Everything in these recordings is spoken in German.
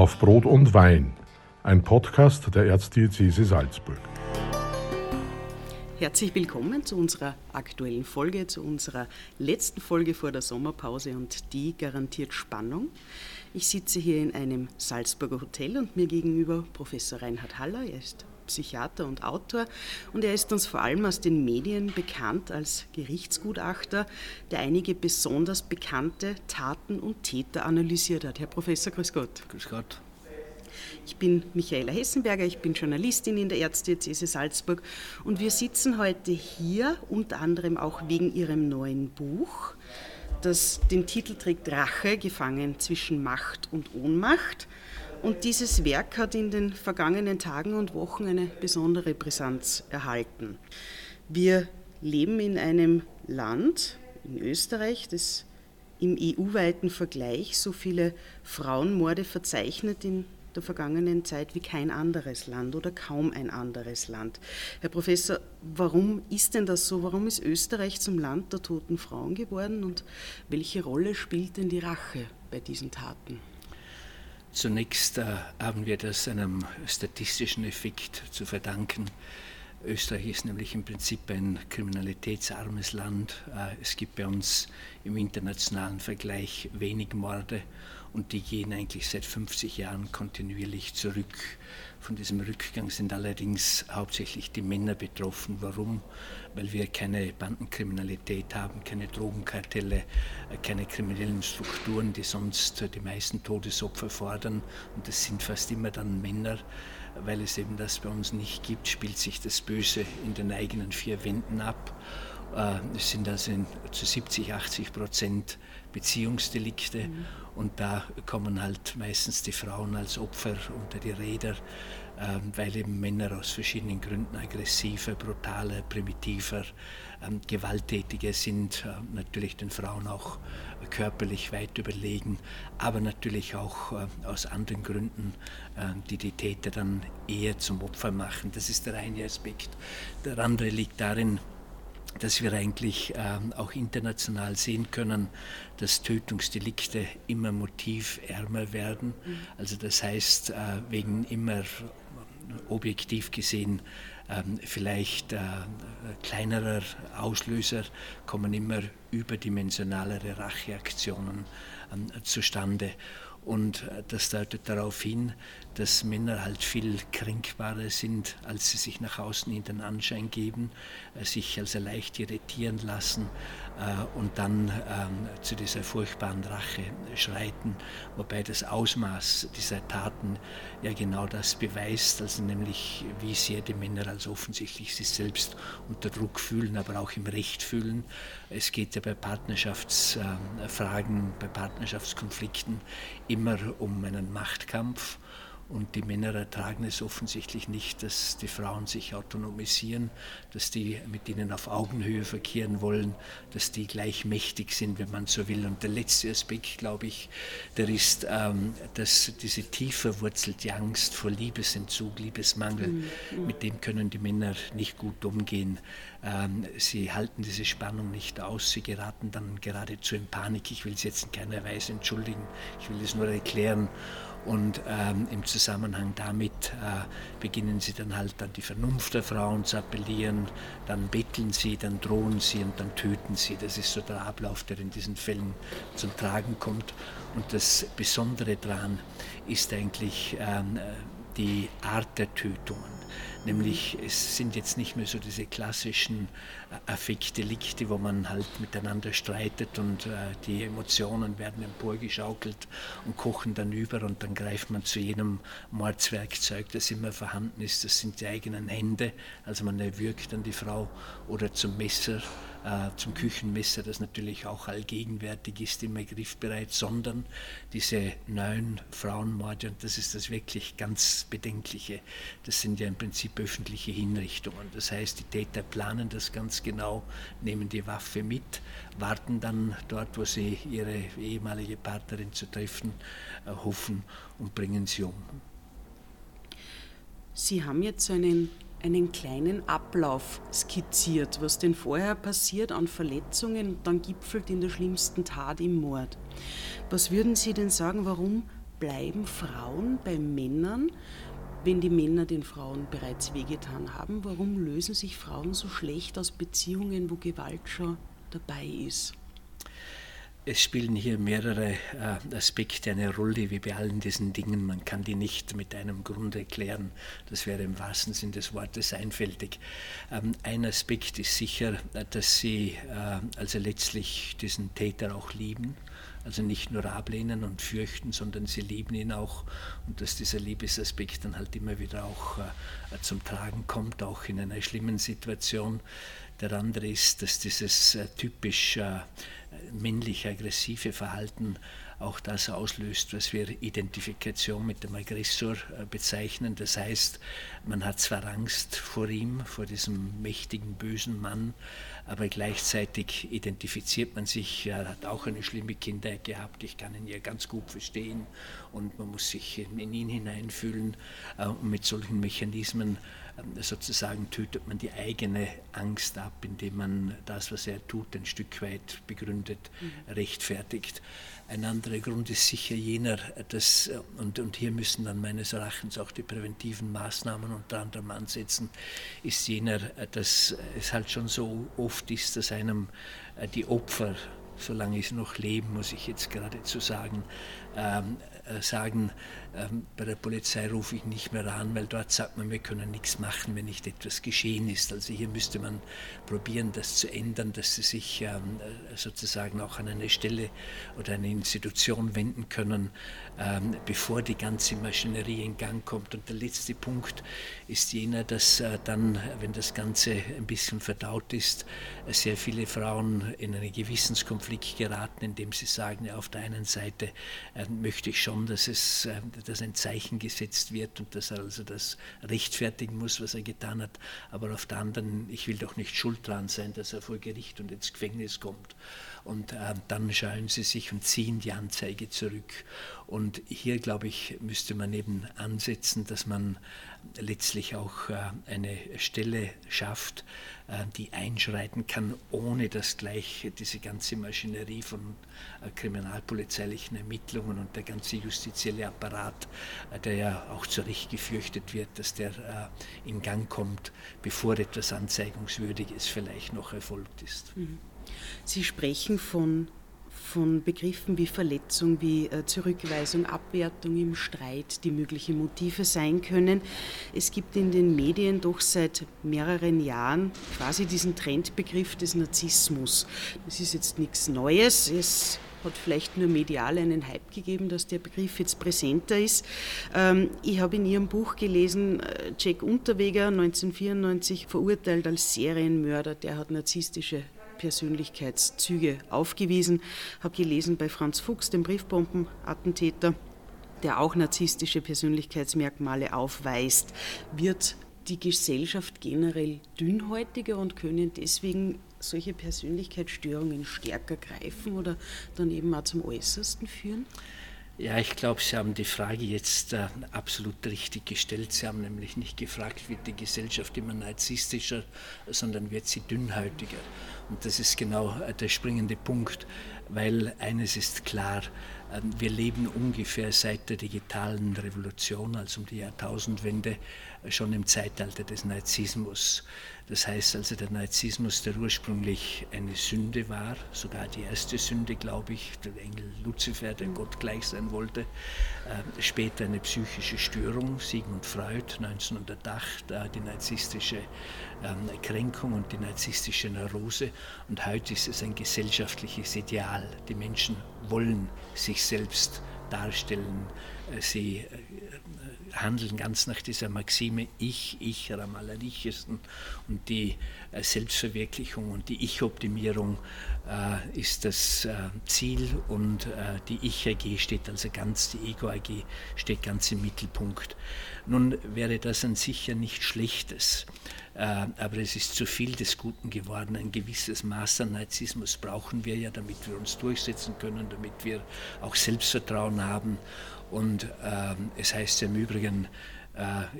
auf Brot und Wein, ein Podcast der Erzdiözese Salzburg. Herzlich willkommen zu unserer aktuellen Folge, zu unserer letzten Folge vor der Sommerpause, und die garantiert Spannung. Ich sitze hier in einem Salzburger Hotel und mir gegenüber Professor Reinhard Haller. Er ist Psychiater und Autor und er ist uns vor allem aus den Medien bekannt als Gerichtsgutachter, der einige besonders bekannte Taten und Täter analysiert hat. Herr Professor, grüß Gott. Grüß Gott. Ich bin Michaela Hessenberger, ich bin Journalistin in der Erzdiözese Salzburg und wir sitzen heute hier unter anderem auch wegen Ihrem neuen Buch, das den Titel trägt Rache, gefangen zwischen Macht und Ohnmacht. Und dieses Werk hat in den vergangenen Tagen und Wochen eine besondere Brisanz erhalten. Wir leben in einem Land, in Österreich, das im EU-weiten Vergleich so viele Frauenmorde verzeichnet in der vergangenen Zeit wie kein anderes Land oder kaum ein anderes Land. Herr Professor, warum ist denn das so? Warum ist Österreich zum Land der toten Frauen geworden und welche Rolle spielt denn die Rache bei diesen Taten? Zunächst haben wir das einem statistischen Effekt zu verdanken. Österreich ist nämlich im Prinzip ein kriminalitätsarmes Land. Es gibt bei uns im internationalen Vergleich wenig Morde und die gehen eigentlich seit 50 Jahren kontinuierlich zurück. Von diesem Rückgang sind allerdings hauptsächlich die Männer betroffen. Warum? Weil wir keine Bandenkriminalität haben, keine Drogenkartelle, keine kriminellen Strukturen, die sonst die meisten Todesopfer fordern. Und das sind fast immer dann Männer. Weil es eben das bei uns nicht gibt, spielt sich das Böse in den eigenen vier Wänden ab. Es sind also zu 70-80% Beziehungsdelikte und da kommen halt meistens die Frauen als Opfer unter die Räder, weil eben Männer aus verschiedenen Gründen aggressiver, brutaler, primitiver, gewalttätiger sind, natürlich den Frauen auch körperlich weit überlegen, aber natürlich auch aus anderen Gründen, die Täter dann eher zum Opfer machen. Das ist der eine Aspekt. Der andere liegt darin, dass wir eigentlich auch international sehen können, dass Tötungsdelikte immer motivärmer werden. Also das heißt, wegen immer objektiv gesehen vielleicht kleinerer Auslöser kommen immer überdimensionalere Racheaktionen zustande. Und das deutet darauf hin, dass Männer halt viel kränkbarer sind, als sie sich nach außen in den Anschein geben, sich also leicht irritieren lassen und dann zu dieser furchtbaren Rache schreiten. Wobei das Ausmaß dieser Taten ja genau das beweist, also nämlich wie sehr die Männer also offensichtlich sich selbst unter Druck fühlen, aber auch im Recht fühlen. Es geht ja bei Partnerschaftsfragen, bei Partnerschaftskonflikten immer um einen Machtkampf und die Männer ertragen es offensichtlich nicht, dass die Frauen sich autonomisieren, dass die mit ihnen auf Augenhöhe verkehren wollen, dass die gleich mächtig sind, wenn man so will. Und der letzte Aspekt, glaube ich, der ist, dass diese tief verwurzelte Angst vor Liebesentzug, Liebesmangel, mit dem können die Männer nicht gut umgehen. Sie halten diese Spannung nicht aus, sie geraten dann geradezu in Panik. Ich will es jetzt in keiner Weise entschuldigen, ich will es nur erklären. Und im Zusammenhang damit beginnen sie dann halt an die Vernunft der Frauen zu appellieren, dann betteln sie, dann drohen sie und dann töten sie. Das ist so der Ablauf, der in diesen Fällen zum Tragen kommt. Und das Besondere daran ist eigentlich die Art der Tötungen. Nämlich es sind jetzt nicht mehr so diese klassischen Affektdelikte, wo man halt miteinander streitet und die Emotionen werden emporgeschaukelt und kochen dann über und dann greift man zu jedem Mordswerkzeug, das immer vorhanden ist. Das sind die eigenen Hände, also man erwürgt dann die Frau, oder zum Messer, zum Küchenmesser, das natürlich auch allgegenwärtig ist, immer griffbereit, sondern diese neuen Frauenmorde, und das ist das wirklich ganz Bedenkliche, das sind ja im Prinzip öffentliche Hinrichtungen. Das heißt, die Täter planen das ganz genau, nehmen die Waffe mit, warten dann dort, wo sie ihre ehemalige Partnerin zu treffen hoffen, und bringen sie um. Sie haben jetzt einen kleinen Ablauf skizziert, was denn vorher passiert an Verletzungen und dann gipfelt in der schlimmsten Tat im Mord. Was würden Sie denn sagen, warum bleiben Frauen bei Männern, wenn die Männer den Frauen bereits wehgetan haben? Warum lösen sich Frauen so schlecht aus Beziehungen, wo Gewalt schon dabei ist? Es spielen hier mehrere Aspekte eine Rolle, wie bei allen diesen Dingen. Man kann die nicht mit einem Grund erklären. Das wäre im wahrsten Sinn des Wortes einfältig. Ein Aspekt ist sicher, dass sie also letztlich diesen Täter auch lieben. Also nicht nur ablehnen und fürchten, sondern sie lieben ihn auch, und dass dieser Liebesaspekt dann halt immer wieder auch zum Tragen kommt, auch in einer schlimmen Situation. Der andere ist, dass dieses typisch männlich-aggressive Verhalten auch das auslöst, was wir Identifikation mit dem Aggressor bezeichnen. Das heißt, man hat zwar Angst vor ihm, vor diesem mächtigen, bösen Mann, aber gleichzeitig identifiziert man sich. Er hat auch eine schlimme Kindheit gehabt, ich kann ihn ja ganz gut verstehen, und man muss sich in ihn hineinfühlen. Und mit solchen Mechanismen sozusagen tötet man die eigene Angst ab, indem man das, was er tut, ein Stück weit begründet, rechtfertigt. Ein anderer Grund ist sicher jener, dass, und hier müssen dann meines Erachtens auch die präventiven Maßnahmen unter anderem ansetzen, ist jener, dass es halt schon so oft ist, dass einem die Opfer, solange sie noch leben, muss ich jetzt geradezu sagen, bei der Polizei rufe ich nicht mehr an, weil dort sagt man, wir können nichts machen, wenn nicht etwas geschehen ist. Also hier müsste man probieren, das zu ändern, dass sie sich sozusagen auch an eine Stelle oder eine Institution wenden können, bevor die ganze Maschinerie in Gang kommt. Und der letzte Punkt ist jener, dass dann, wenn das Ganze ein bisschen verdaut ist, sehr viele Frauen in einen Gewissenskonflikt geraten, indem sie sagen, ja, auf der einen Seite möchte ich schon, dass ein Zeichen gesetzt wird und dass er also das rechtfertigen muss, was er getan hat, aber auf der anderen, ich will doch nicht schuld dran sein, dass er vor Gericht und ins Gefängnis kommt. Und dann scheuen sie sich und ziehen die Anzeige zurück. Und hier, glaube ich, müsste man eben ansetzen, dass man letztlich auch eine Stelle schafft, die einschreiten kann, ohne dass gleich diese ganze Maschinerie von kriminalpolizeilichen Ermittlungen und der ganze justizielle Apparat, der ja auch zu Recht gefürchtet wird, dass der in Gang kommt, bevor etwas Anzeigungswürdiges vielleicht noch erfolgt ist. Sie sprechen von Begriffen wie Verletzung, wie Zurückweisung, Abwertung im Streit, die mögliche Motive sein können. Es gibt in den Medien doch seit mehreren Jahren quasi diesen Trendbegriff des Narzissmus. Das ist jetzt nichts Neues, es hat vielleicht nur medial einen Hype gegeben, dass der Begriff jetzt präsenter ist. Ich habe in Ihrem Buch gelesen, Jack Unterweger, 1994, verurteilt als Serienmörder, der hat narzisstische Persönlichkeitszüge aufgewiesen. Habe gelesen bei Franz Fuchs, dem Briefbombenattentäter, der auch narzisstische Persönlichkeitsmerkmale aufweist. Wird die Gesellschaft generell dünnhäutiger und können deswegen solche Persönlichkeitsstörungen stärker greifen oder dann eben auch zum Äußersten führen? Ja, ich glaube, Sie haben die Frage jetzt absolut richtig gestellt. Sie haben nämlich nicht gefragt, wird die Gesellschaft immer narzisstischer, sondern wird sie dünnhäutiger. Und das ist genau der springende Punkt, weil eines ist klar, wir leben ungefähr seit der digitalen Revolution, also um die Jahrtausendwende, schon im Zeitalter des Narzissmus. Das heißt also, der Narzissmus, der ursprünglich eine Sünde war, sogar die erste Sünde, glaube ich, der Engel Luzifer, der Gott gleich sein wollte, später eine psychische Störung, Sigmund Freud, 1908, die narzisstische Kränkung und die narzisstische Neurose, und heute ist es ein gesellschaftliches Ideal. Die Menschen wollen sich selbst darstellen, sie handeln ganz nach dieser Maxime ich am allerlichsten, und die Selbstverwirklichung und die Ich-Optimierung ist das Ziel, und die Ich-AG steht also ganz, die Ego-AG steht ganz im Mittelpunkt. Nun wäre das an sich ja nichts Schlechtes, aber es ist zu viel des Guten geworden. Ein gewisses Maß an Narzissmus brauchen wir ja, damit wir uns durchsetzen können, damit wir auch Selbstvertrauen haben. Und es heißt ja im Übrigen,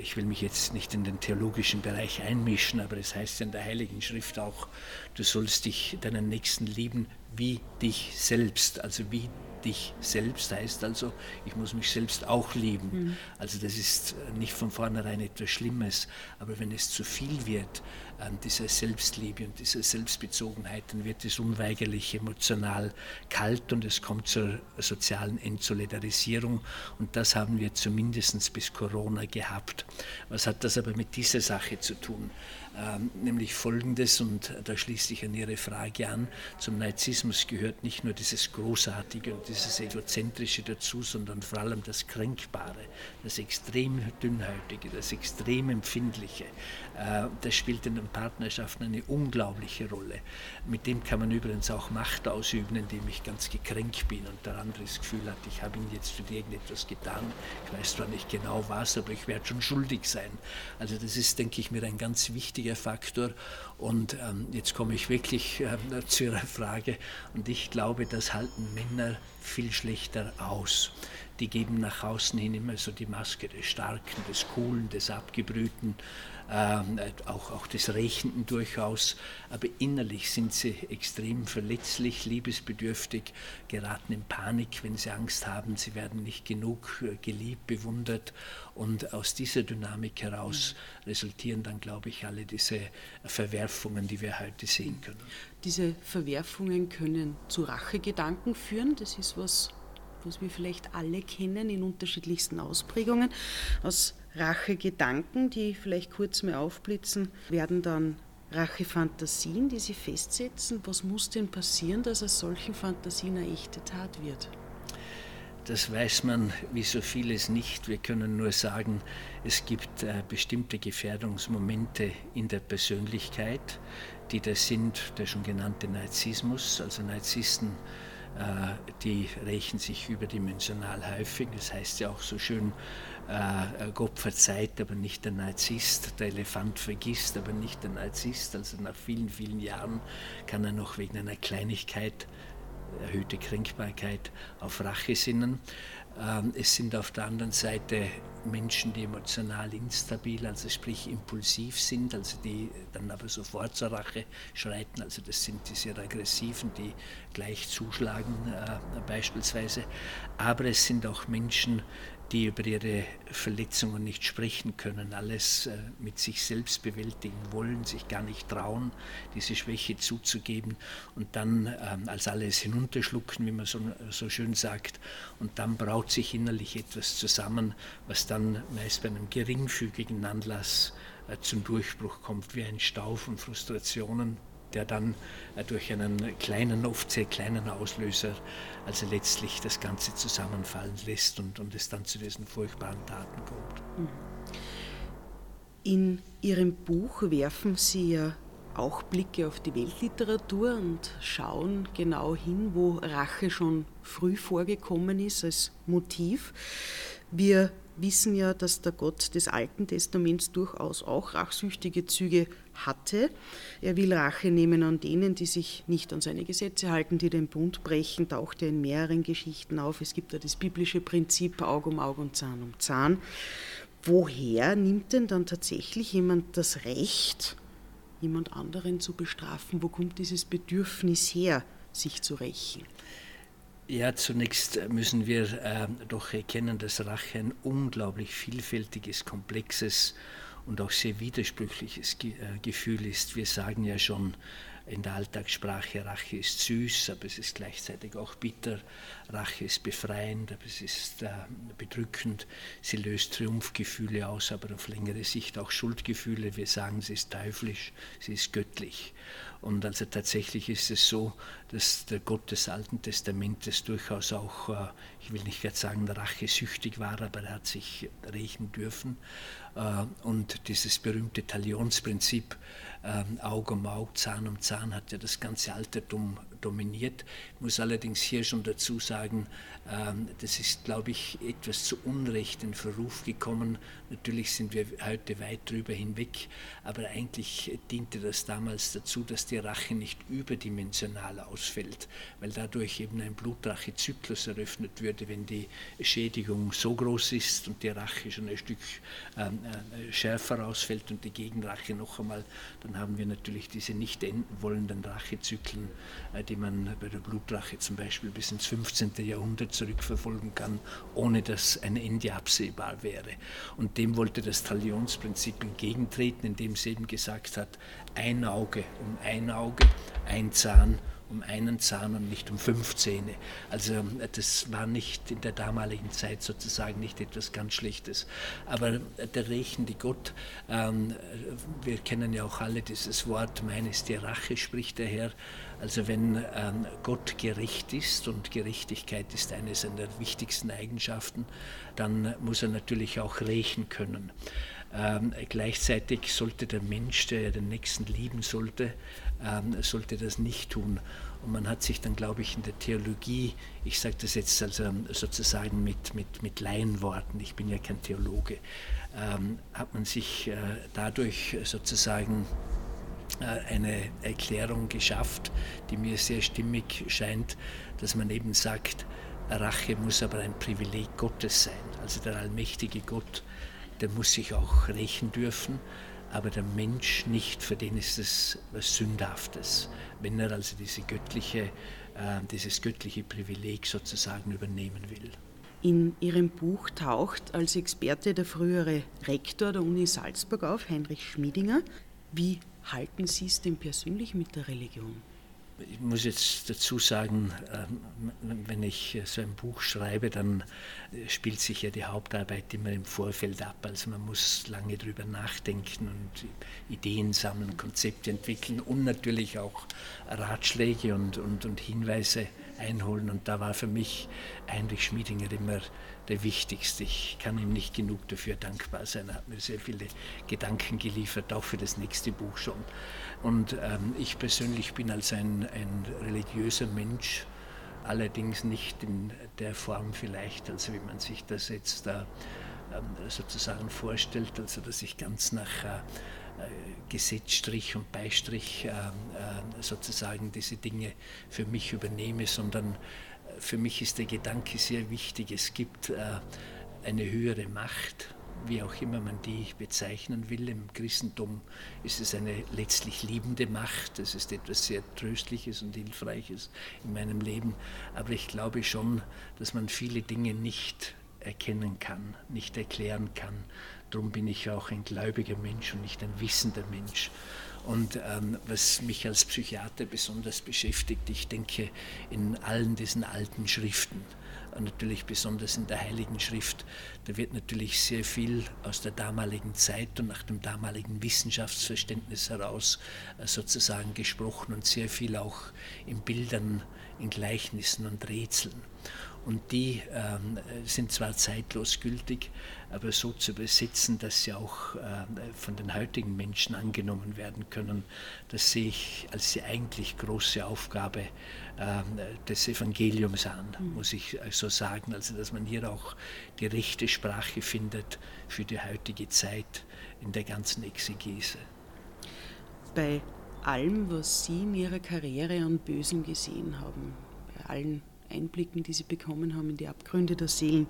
ich will mich jetzt nicht in den theologischen Bereich einmischen, aber es heißt ja in der Heiligen Schrift auch, du sollst dich deinen Nächsten lieben wie dich selbst. Also wie dich selbst heißt also, ich muss mich selbst auch lieben. Mhm. Also das ist nicht von vornherein etwas Schlimmes, aber wenn es zu viel wird an dieser Selbstliebe und dieser Selbstbezogenheit, dann wird es unweigerlich emotional kalt und es kommt zur sozialen Entsolidarisierung, und das haben wir zumindest bis Corona gehabt. Was hat das aber mit dieser Sache zu tun? Nämlich Folgendes, und da schließt ich an Ihre Frage an: Zum Narzissmus gehört nicht nur dieses Großartige und dieses Egozentrische dazu, sondern vor allem das Kränkbare, das extrem Dünnhäutige, das extrem Empfindliche. Das spielt in den Partnerschaften eine unglaubliche Rolle. Mit dem kann man übrigens auch Macht ausüben, indem ich ganz gekränkt bin und der andere das Gefühl hat, ich habe ihn jetzt für irgendetwas getan. Ich weiß zwar nicht genau was, aber ich werde schon schuldig sein. Also das ist, denke ich mir, ein ganz wichtiger Faktor. Und jetzt komme ich wirklich zu Ihrer Frage. Und ich glaube, das halten Männer viel schlechter aus. Die geben nach außen hin immer so die Maske des Starken, des Coolen, des Abgebrühten, auch des Rächenden durchaus. Aber innerlich sind sie extrem verletzlich, liebesbedürftig, geraten in Panik, wenn sie Angst haben. Sie werden nicht genug geliebt, bewundert. Und aus dieser Dynamik heraus resultieren dann, glaube ich, alle diese Verwerfungen, die wir heute sehen können. Diese Verwerfungen können zu Rachegedanken führen. Das ist was wir vielleicht alle kennen in unterschiedlichsten Ausprägungen. Aus Rachegedanken, die vielleicht kurz mehr aufblitzen, werden dann Rachefantasien, die sie festsetzen. Was muss denn passieren, dass aus solchen Fantasien eine echte Tat wird? Das weiß man wie so vieles nicht. Wir können nur sagen, es gibt bestimmte Gefährdungsmomente in der Persönlichkeit, die das sind, der schon genannte Narzissmus, also Narzissten, die rächen sich überdimensional häufig. Das heißt ja auch so schön, Gott verzeiht, aber nicht der Narzisst. Der Elefant vergisst, aber nicht der Narzisst. Also nach vielen, vielen Jahren kann er noch wegen einer Kleinigkeit, erhöhte Kränkbarkeit, auf Rache sinnen. Es sind auf der anderen Seite Menschen, die emotional instabil, also sprich impulsiv sind, also die dann aber sofort zur Rache schreiten, also das sind diese Aggressiven, die gleich zuschlagen beispielsweise, aber es sind auch Menschen, die über ihre Verletzungen nicht sprechen können, alles mit sich selbst bewältigen wollen, sich gar nicht trauen, diese Schwäche zuzugeben und dann als alles hinunterschlucken, wie man so schön sagt, und dann braut sich innerlich etwas zusammen, was dann meist bei einem geringfügigen Anlass zum Durchbruch kommt, wie ein Stau von Frustrationen, der dann durch einen kleinen, oft sehr kleinen Auslöser, also letztlich das Ganze zusammenfallen lässt und es dann zu diesen furchtbaren Taten kommt. In Ihrem Buch werfen Sie ja auch Blicke auf die Weltliteratur und schauen genau hin, wo Rache schon früh vorgekommen ist als Motiv. Wir wissen ja, dass der Gott des Alten Testaments durchaus auch rachsüchtige Züge hatte. Er will Rache nehmen an denen, die sich nicht an seine Gesetze halten, die den Bund brechen, taucht er in mehreren Geschichten auf. Es gibt ja das biblische Prinzip Auge um Auge und Zahn um Zahn. Woher nimmt denn dann tatsächlich jemand das Recht, jemand anderen zu bestrafen? Wo kommt dieses Bedürfnis her, sich zu rächen? Ja, zunächst müssen wir doch erkennen, dass Rache ein unglaublich vielfältiges, komplexes und auch sehr widersprüchliches Gefühl ist. Wir sagen ja schon in der Alltagssprache, Rache ist süß, aber es ist gleichzeitig auch bitter. Rache ist befreiend, aber es ist bedrückend. Sie löst Triumphgefühle aus, aber auf längere Sicht auch Schuldgefühle. Wir sagen, sie ist teuflisch, sie ist göttlich. Und also tatsächlich ist es so, dass der Gott des Alten Testamentes durchaus auch, ich will nicht gerade sagen, rachesüchtig war, aber er hat sich rächen dürfen. Und dieses berühmte Talionsprinzip, Auge um Auge, Zahn um Zahn, hat ja das ganze Altertum dominiert. Ich muss allerdings hier schon dazu sagen, das ist, glaube ich, etwas zu Unrecht in Verruf gekommen, Natürlich sind wir heute weit drüber hinweg, aber eigentlich diente das damals dazu, dass die Rache nicht überdimensional ausfällt, weil dadurch eben ein Blutrachezyklus eröffnet würde, wenn die Schädigung so groß ist und die Rache schon ein Stück schärfer ausfällt und die Gegenrache noch einmal, dann haben wir natürlich diese nicht wollenden Rachezyklen, die man bei der Blutrache zum Beispiel bis ins 15. Jahrhundert zurückverfolgen kann, ohne dass ein Ende absehbar wäre. Und dem wollte das Talionsprinzip entgegentreten, indem es eben gesagt hat, ein Auge, ein Zahn um einen Zahn und nicht um 5 Zähne. Also das war nicht in der damaligen Zeit sozusagen nicht etwas ganz Schlechtes. Aber der rächende Gott, wir kennen ja auch alle dieses Wort, mein ist die Rache, spricht der Herr. Also wenn Gott gerecht ist, und Gerechtigkeit ist eine seiner wichtigsten Eigenschaften, dann muss er natürlich auch rächen können. Gleichzeitig sollte der Mensch, der den Nächsten lieben sollte, sollte das nicht tun. Und man hat sich dann, glaube ich, in der Theologie, ich sage das jetzt also sozusagen mit Laienworten, ich bin ja kein Theologe, hat man sich dadurch sozusagen eine Erklärung geschafft, die mir sehr stimmig scheint, dass man eben sagt, Rache muss aber ein Privileg Gottes sein. Also der allmächtige Gott, der muss sich auch rächen dürfen, aber der Mensch nicht, für den ist es was Sündhaftes, wenn er also dieses göttliche Privileg sozusagen übernehmen will. In Ihrem Buch taucht als Experte der frühere Rektor der Uni Salzburg auf, Heinrich Schmidinger. Wie halten Sie es denn persönlich mit der Religion? Ich muss jetzt dazu sagen, wenn ich so ein Buch schreibe, dann spielt sich ja die Hauptarbeit immer im Vorfeld ab. Also man muss lange drüber nachdenken und Ideen sammeln, Konzepte entwickeln und natürlich auch Ratschläge und Hinweise einholen. Und da war für mich Heinrich Schmidinger immer der wichtigste. Ich kann ihm nicht genug dafür dankbar sein. Er hat mir sehr viele Gedanken geliefert, auch für das nächste Buch schon. Und ich persönlich bin als ein religiöser Mensch, allerdings nicht in der Form vielleicht, also wie man sich das jetzt da sozusagen vorstellt, also dass ich ganz nach Gesetzstrich und Beistrich sozusagen diese Dinge für mich übernehme, sondern für mich ist der Gedanke sehr wichtig, es gibt eine höhere Macht, wie auch immer man die bezeichnen will. Im Christentum ist es eine letztlich liebende Macht, das ist etwas sehr Tröstliches und Hilfreiches in meinem Leben, aber ich glaube schon, dass man viele Dinge nicht erkennen kann, nicht erklären kann. Darum bin ich auch ein gläubiger Mensch und nicht ein wissender Mensch. Und was mich als Psychiater besonders beschäftigt, ich denke in allen diesen alten Schriften, natürlich besonders in der Heiligen Schrift, da wird natürlich sehr viel aus der damaligen Zeit und nach dem damaligen Wissenschaftsverständnis heraus sozusagen gesprochen und sehr viel auch in Bildern, in Gleichnissen und Rätseln. Und die sind zwar zeitlos gültig, aber so zu übersetzen, dass sie auch von den heutigen Menschen angenommen werden können, das sehe ich als die eigentlich große Aufgabe des Evangeliums an, muss ich so sagen. Also dass man hier auch die rechte Sprache findet für die heutige Zeit in der ganzen Exegese. Bei allem, was Sie in Ihrer Karriere an Bösen gesehen haben, bei allen Einblicken, die Sie bekommen haben in die Abgründe der Seelen,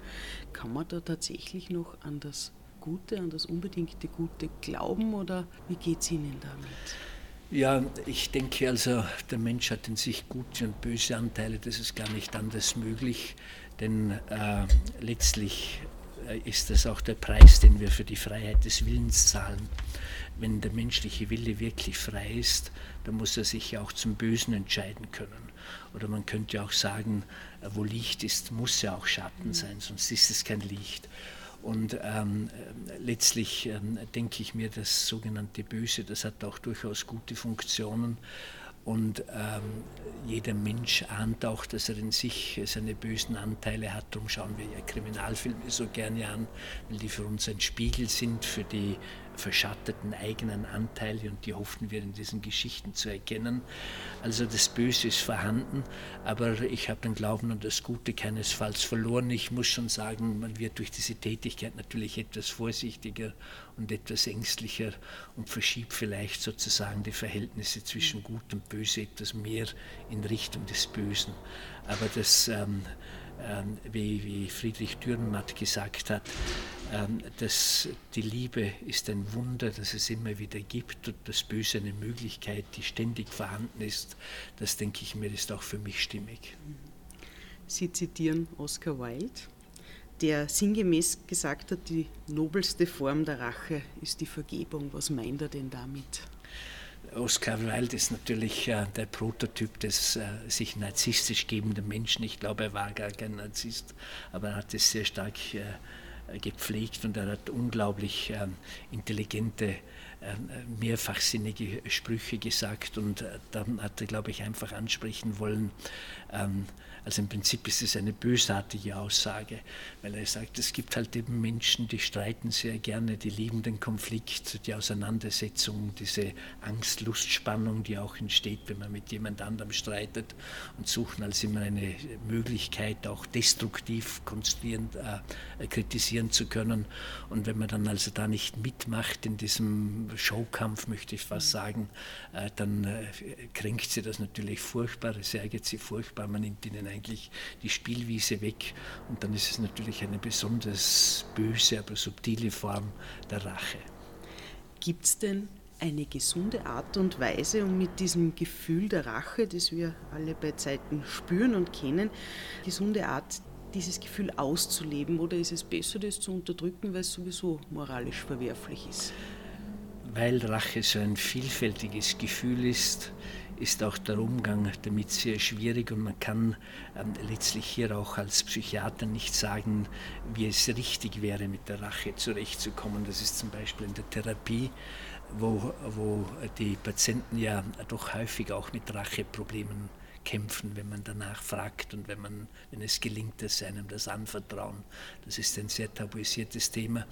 kann man da tatsächlich noch an das Gute, an das unbedingte Gute glauben oder wie geht es Ihnen damit? Ja, ich denke also, der Mensch hat in sich gute und böse Anteile, das ist gar nicht anders möglich, denn letztlich ist das auch der Preis, den wir für die Freiheit des Willens zahlen. Wenn der menschliche Wille wirklich frei ist, dann muss er sich ja auch zum Bösen entscheiden können. Oder man könnte auch sagen, wo Licht ist, muss ja auch Schatten sein, sonst ist es kein Licht. Und letztlich denke ich mir, das sogenannte Böse, das hat auch durchaus gute Funktionen. Und jeder Mensch ahnt auch, dass er in sich seine bösen Anteile hat. Darum schauen wir ja Kriminalfilme so gerne an, weil die für uns ein Spiegel sind für die verschatteten eigenen Anteile, und die hofften wir in diesen Geschichten zu erkennen. Also das Böse ist vorhanden, aber ich habe den Glauben an das Gute keinesfalls verloren. Ich muss schon sagen, man wird durch diese Tätigkeit natürlich etwas vorsichtiger und etwas ängstlicher und verschiebt vielleicht sozusagen die Verhältnisse zwischen Gut und Böse etwas mehr in Richtung des Bösen. Aber das, wie Friedrich Dürrenmatt gesagt hat, dass die Liebe ist ein Wunder, das es immer wieder gibt, und das Böse eine Möglichkeit, die ständig vorhanden ist, das denke ich mir, ist auch für mich stimmig. Sie zitieren Oscar Wilde, der sinngemäß gesagt hat, die nobelste Form der Rache ist die Vergebung. Was meint er denn damit? Oscar Wilde ist natürlich der Prototyp des sich narzisstisch gebenden Menschen. Ich glaube, er war gar kein Narzisst, aber er hat es sehr stark gepflegt, und er hat unglaublich intelligente, mehrfachsinnige Sprüche gesagt, und dann hat er, glaube ich, einfach ansprechen wollen, also im Prinzip ist es eine bösartige Aussage, weil er sagt, es gibt halt eben Menschen, die streiten sehr gerne, die lieben den Konflikt, die Auseinandersetzung, diese Angst-Lust-Spannung, die auch entsteht, wenn man mit jemand anderem streitet, und suchen also immer eine Möglichkeit, auch destruktiv konstruierend kritisieren zu können. Und wenn man dann also da nicht mitmacht in diesem Showkampf, möchte ich fast sagen, dann kränkt sie das natürlich furchtbar, es ärgert sie furchtbar, man nimmt ihnen eigentlich die Spielwiese weg, und dann ist es natürlich eine besonders böse, aber subtile Form der Rache. Gibt es denn eine gesunde Art und Weise, um mit diesem Gefühl der Rache, das wir alle bei Zeiten spüren und kennen, gesunde Art, dieses Gefühl auszuleben, oder ist es besser, das zu unterdrücken, weil es sowieso moralisch verwerflich ist? Weil Rache so ein vielfältiges Gefühl ist, ist auch der Umgang damit sehr schwierig, und man kann letztlich hier auch als Psychiater nicht sagen, wie es richtig wäre, mit der Rache zurechtzukommen. Das ist zum Beispiel in der Therapie, wo die Patienten ja doch häufig auch mit Racheproblemen kämpfen, wenn man danach fragt und wenn es gelingt, dass sie einem das anvertrauen. Das ist ein sehr tabuisiertes Thema.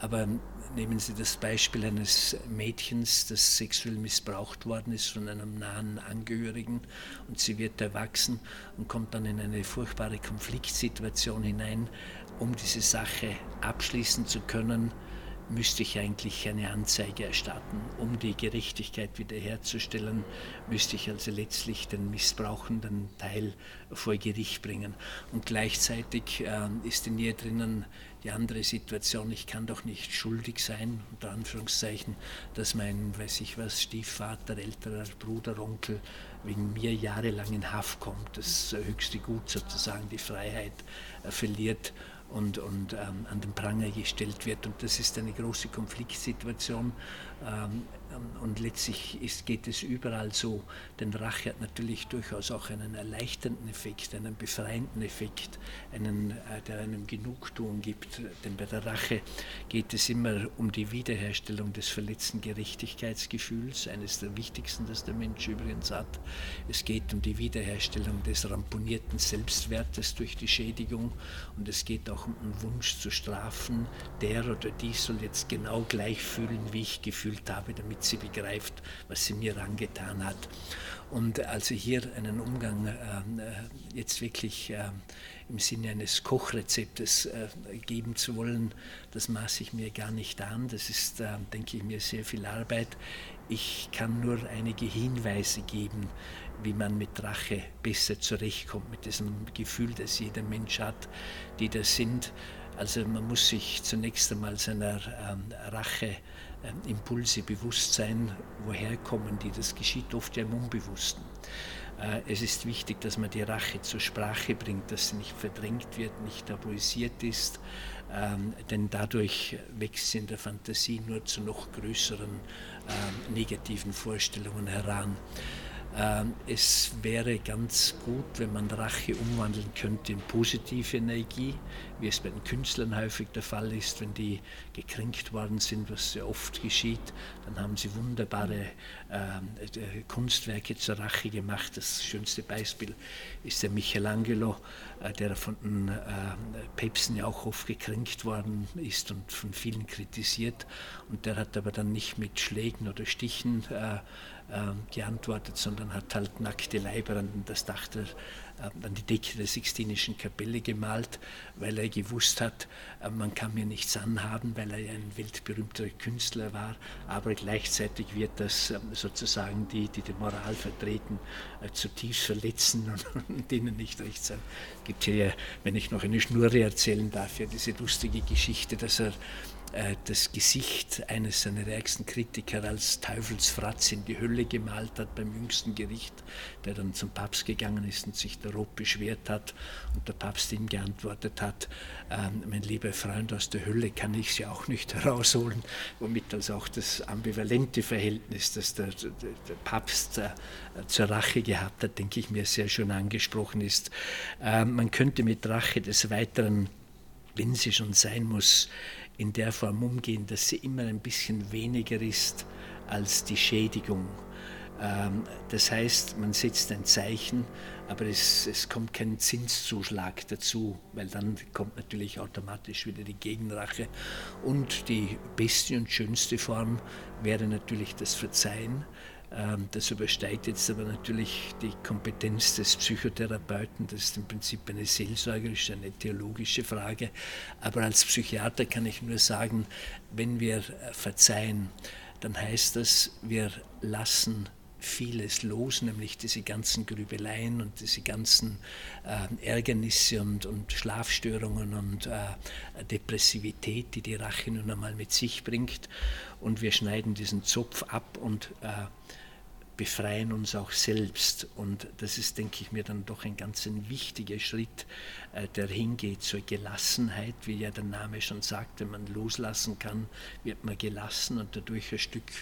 Aber nehmen Sie das Beispiel eines Mädchens, das sexuell missbraucht worden ist von einem nahen Angehörigen, und sie wird erwachsen und kommt dann in eine furchtbare Konfliktsituation hinein. Um diese Sache abschließen zu können, müsste ich eigentlich eine Anzeige erstatten. Um die Gerechtigkeit wiederherzustellen, müsste ich also letztlich den missbrauchenden Teil vor Gericht bringen. Und gleichzeitig ist in ihr drinnen die andere Situation, ich kann doch nicht schuldig sein, unter Anführungszeichen, dass mein, weiß ich was, Stiefvater, älterer Bruder, Onkel wegen mir jahrelang in Haft kommt, das höchste Gut sozusagen, die Freiheit verliert und an den Pranger gestellt wird. Und das ist eine große Konfliktsituation. Und letztlich geht es überall so, denn Rache hat natürlich durchaus auch einen erleichternden Effekt, einen befreienden Effekt, der einem Genugtuung gibt. Denn bei der Rache geht es immer um die Wiederherstellung des verletzten Gerechtigkeitsgefühls, eines der wichtigsten, das der Mensch übrigens hat. Es geht um die Wiederherstellung des ramponierten Selbstwertes durch die Schädigung, und es geht auch um den Wunsch zu strafen, der oder die soll jetzt genau gleich fühlen, wie ich gefühlt habe, damit sie begreift, was sie mir angetan hat. Und also hier einen Umgang jetzt wirklich im Sinne eines Kochrezeptes geben zu wollen, das maße ich mir gar nicht an. Das ist, denke ich mir, sehr viel Arbeit. Ich kann nur einige Hinweise geben, wie man mit Rache besser zurechtkommt, mit diesem Gefühl, das jeder Mensch hat, die das sind. Also man muss sich zunächst einmal seiner Rache Impulse bewusst sein, woher kommen die, das geschieht oft ja im Unbewussten. Es ist wichtig, dass man die Rache zur Sprache bringt, dass sie nicht verdrängt wird, nicht tabuisiert ist, denn dadurch wächst sie in der Fantasie nur zu noch größeren negativen Vorstellungen heran. Es wäre ganz gut, wenn man Rache umwandeln könnte in positive Energie, wie es bei den Künstlern häufig der Fall ist, wenn die gekränkt worden sind, was sehr oft geschieht, dann haben sie wunderbare Kunstwerke zur Rache gemacht. Das schönste Beispiel ist der Michelangelo, der von den Päpsten ja auch oft gekränkt worden ist und von vielen kritisiert. Und der hat aber dann nicht mit Schlägen oder Stichen geantwortet, sondern hat halt nackte Leiber an das Dach an die Decke der Sixtinischen Kapelle gemalt, weil er gewusst hat, man kann mir nichts anhaben, weil er ja ein weltberühmter Künstler war, aber gleichzeitig wird das sozusagen die Moral vertreten, zutiefst verletzen und denen nicht recht sein. Es gibt hier, wenn ich noch eine Schnurre erzählen darf, ja diese lustige Geschichte, dass er das Gesicht eines seiner ärgsten Kritiker als Teufelsfratz in die Hölle gemalt hat beim jüngsten Gericht, der dann zum Papst gegangen ist und sich darob beschwert hat und der Papst ihm geantwortet hat, mein lieber Freund, aus der Hölle kann ich sie auch nicht herausholen, womit also auch das ambivalente Verhältnis, das der Papst zur Rache gehabt hat, denke ich mir sehr schön angesprochen ist. Man könnte mit Rache des Weiteren, wenn sie schon sein muss, in der Form umgehen, dass sie immer ein bisschen weniger ist als die Schädigung. Das heißt, man setzt ein Zeichen, aber es kommt kein Zinszuschlag dazu, weil dann kommt natürlich automatisch wieder die Gegenrache. Und die beste und schönste Form wäre natürlich das Verzeihen. Das übersteigt jetzt aber natürlich die Kompetenz des Psychotherapeuten. Das ist im Prinzip eine seelsorgerische, eine theologische Frage. Aber als Psychiater kann ich nur sagen, wenn wir verzeihen, dann heißt das, wir lassen vieles los, nämlich diese ganzen Grübeleien und diese ganzen Ärgernisse und Schlafstörungen und Depressivität, die die Rache nun einmal mit sich bringt. Und wir schneiden diesen Zopf ab und befreien uns auch selbst. Und das ist, denke ich mir, dann doch ein ganz wichtiger Schritt, der hingeht zur Gelassenheit. Wie ja der Name schon sagt, wenn man loslassen kann, wird man gelassen und dadurch ein Stück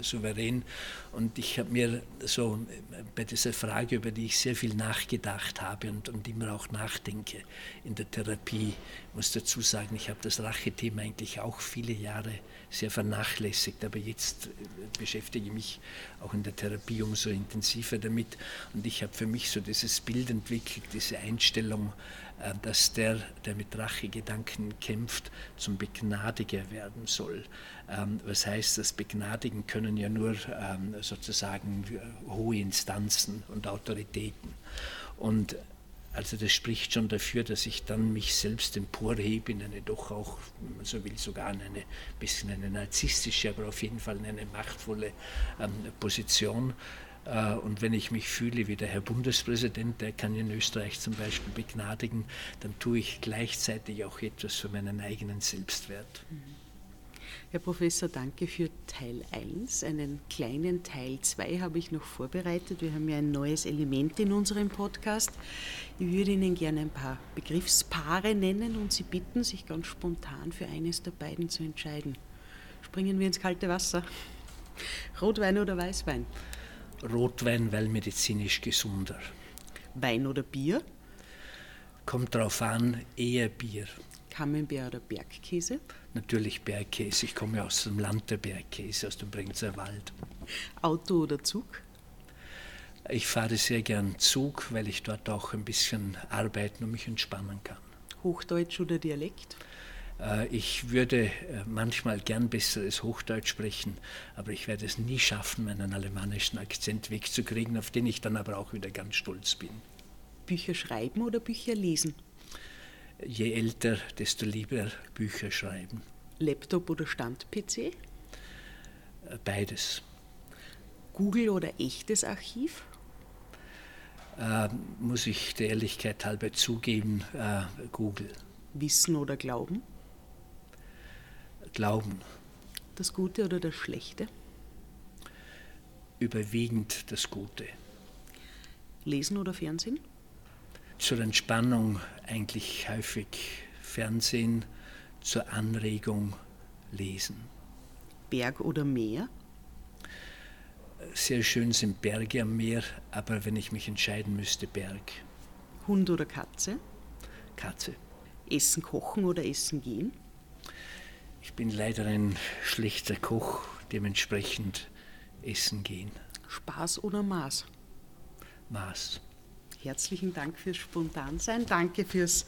souverän. Und ich habe mir so bei dieser Frage, über die ich sehr viel nachgedacht habe und immer auch nachdenke in der Therapie, muss dazu sagen, ich habe das Rache-Thema eigentlich auch viele Jahre sehr vernachlässigt, aber jetzt beschäftige ich mich auch in der Therapie umso intensiver damit und ich habe für mich so dieses Bild entwickelt, diese Einstellung, dass der mit Rachegedanken kämpft, zum Begnadiger werden soll. Was heißt das? Begnadigen können ja nur sozusagen hohe Instanzen und Autoritäten. Und also das spricht schon dafür, dass ich dann mich selbst emporhebe in eine doch auch, wenn man so will, sogar in ein bisschen eine narzisstische, aber auf jeden Fall in eine machtvolle Position. Und wenn ich mich fühle wie der Herr Bundespräsident, der kann in Österreich zum Beispiel begnadigen, dann tue ich gleichzeitig auch etwas für meinen eigenen Selbstwert. Herr Professor, danke für Teil 1. Einen kleinen Teil 2 habe ich noch vorbereitet. Wir haben ja ein neues Element in unserem Podcast. Ich würde Ihnen gerne ein paar Begriffspaare nennen und Sie bitten, sich ganz spontan für eines der beiden zu entscheiden. Springen wir ins kalte Wasser. Rotwein oder Weißwein? Rotwein, weil medizinisch gesunder. Wein oder Bier? Kommt drauf an, eher Bier. Camembert oder Bergkäse? Natürlich Bergkäse. Ich komme ja aus dem Land der Bergkäse, aus dem Bregenzer Wald. Auto oder Zug? Ich fahre sehr gern Zug, weil ich dort auch ein bisschen arbeiten und mich entspannen kann. Hochdeutsch oder Dialekt? Ich würde manchmal gern besseres Hochdeutsch sprechen, aber ich werde es nie schaffen, meinen alemannischen Akzent wegzukriegen, auf den ich dann aber auch wieder ganz stolz bin. Bücher schreiben oder Bücher lesen? Je älter, desto lieber Bücher schreiben. Laptop oder Stand-PC? Beides. Google oder echtes Archiv? Muss ich der Ehrlichkeit halber zugeben, Google. Wissen oder Glauben? Glauben. Das Gute oder das Schlechte? Überwiegend das Gute. Lesen oder Fernsehen? Zur Entspannung eigentlich häufig Fernsehen, zur Anregung lesen. Berg oder Meer? Sehr schön sind Berge am Meer, aber wenn ich mich entscheiden müsste, Berg. Hund oder Katze? Katze. Essen kochen oder essen gehen? Ich bin leider ein schlechter Koch, dementsprechend essen gehen. Spaß oder Maß? Maß. Herzlichen Dank fürs Spontansein, danke fürs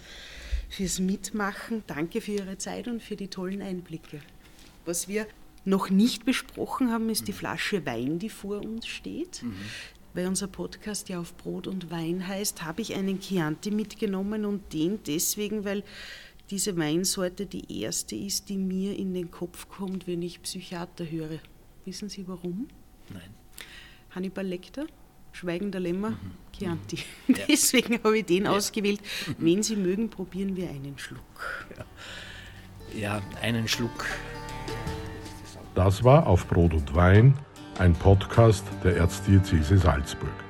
Mitmachen, danke für Ihre Zeit und für die tollen Einblicke. Was wir noch nicht besprochen haben, ist die Flasche Wein, die vor uns steht. Mhm. Weil unser Podcast ja auf Brot und Wein heißt, habe ich einen Chianti mitgenommen und den deswegen, weil diese Weinsorte die erste ist, die mir in den Kopf kommt, wenn ich Psychiater höre. Wissen Sie warum? Nein. Hannibal Lecter, Schweigender Lämmer, Chianti. Ja. Deswegen habe ich den ausgewählt. Wenn Sie mögen, probieren wir einen Schluck. Ja, einen Schluck. Das war Auf Brot und Wein, ein Podcast der Erzdiözese Salzburg.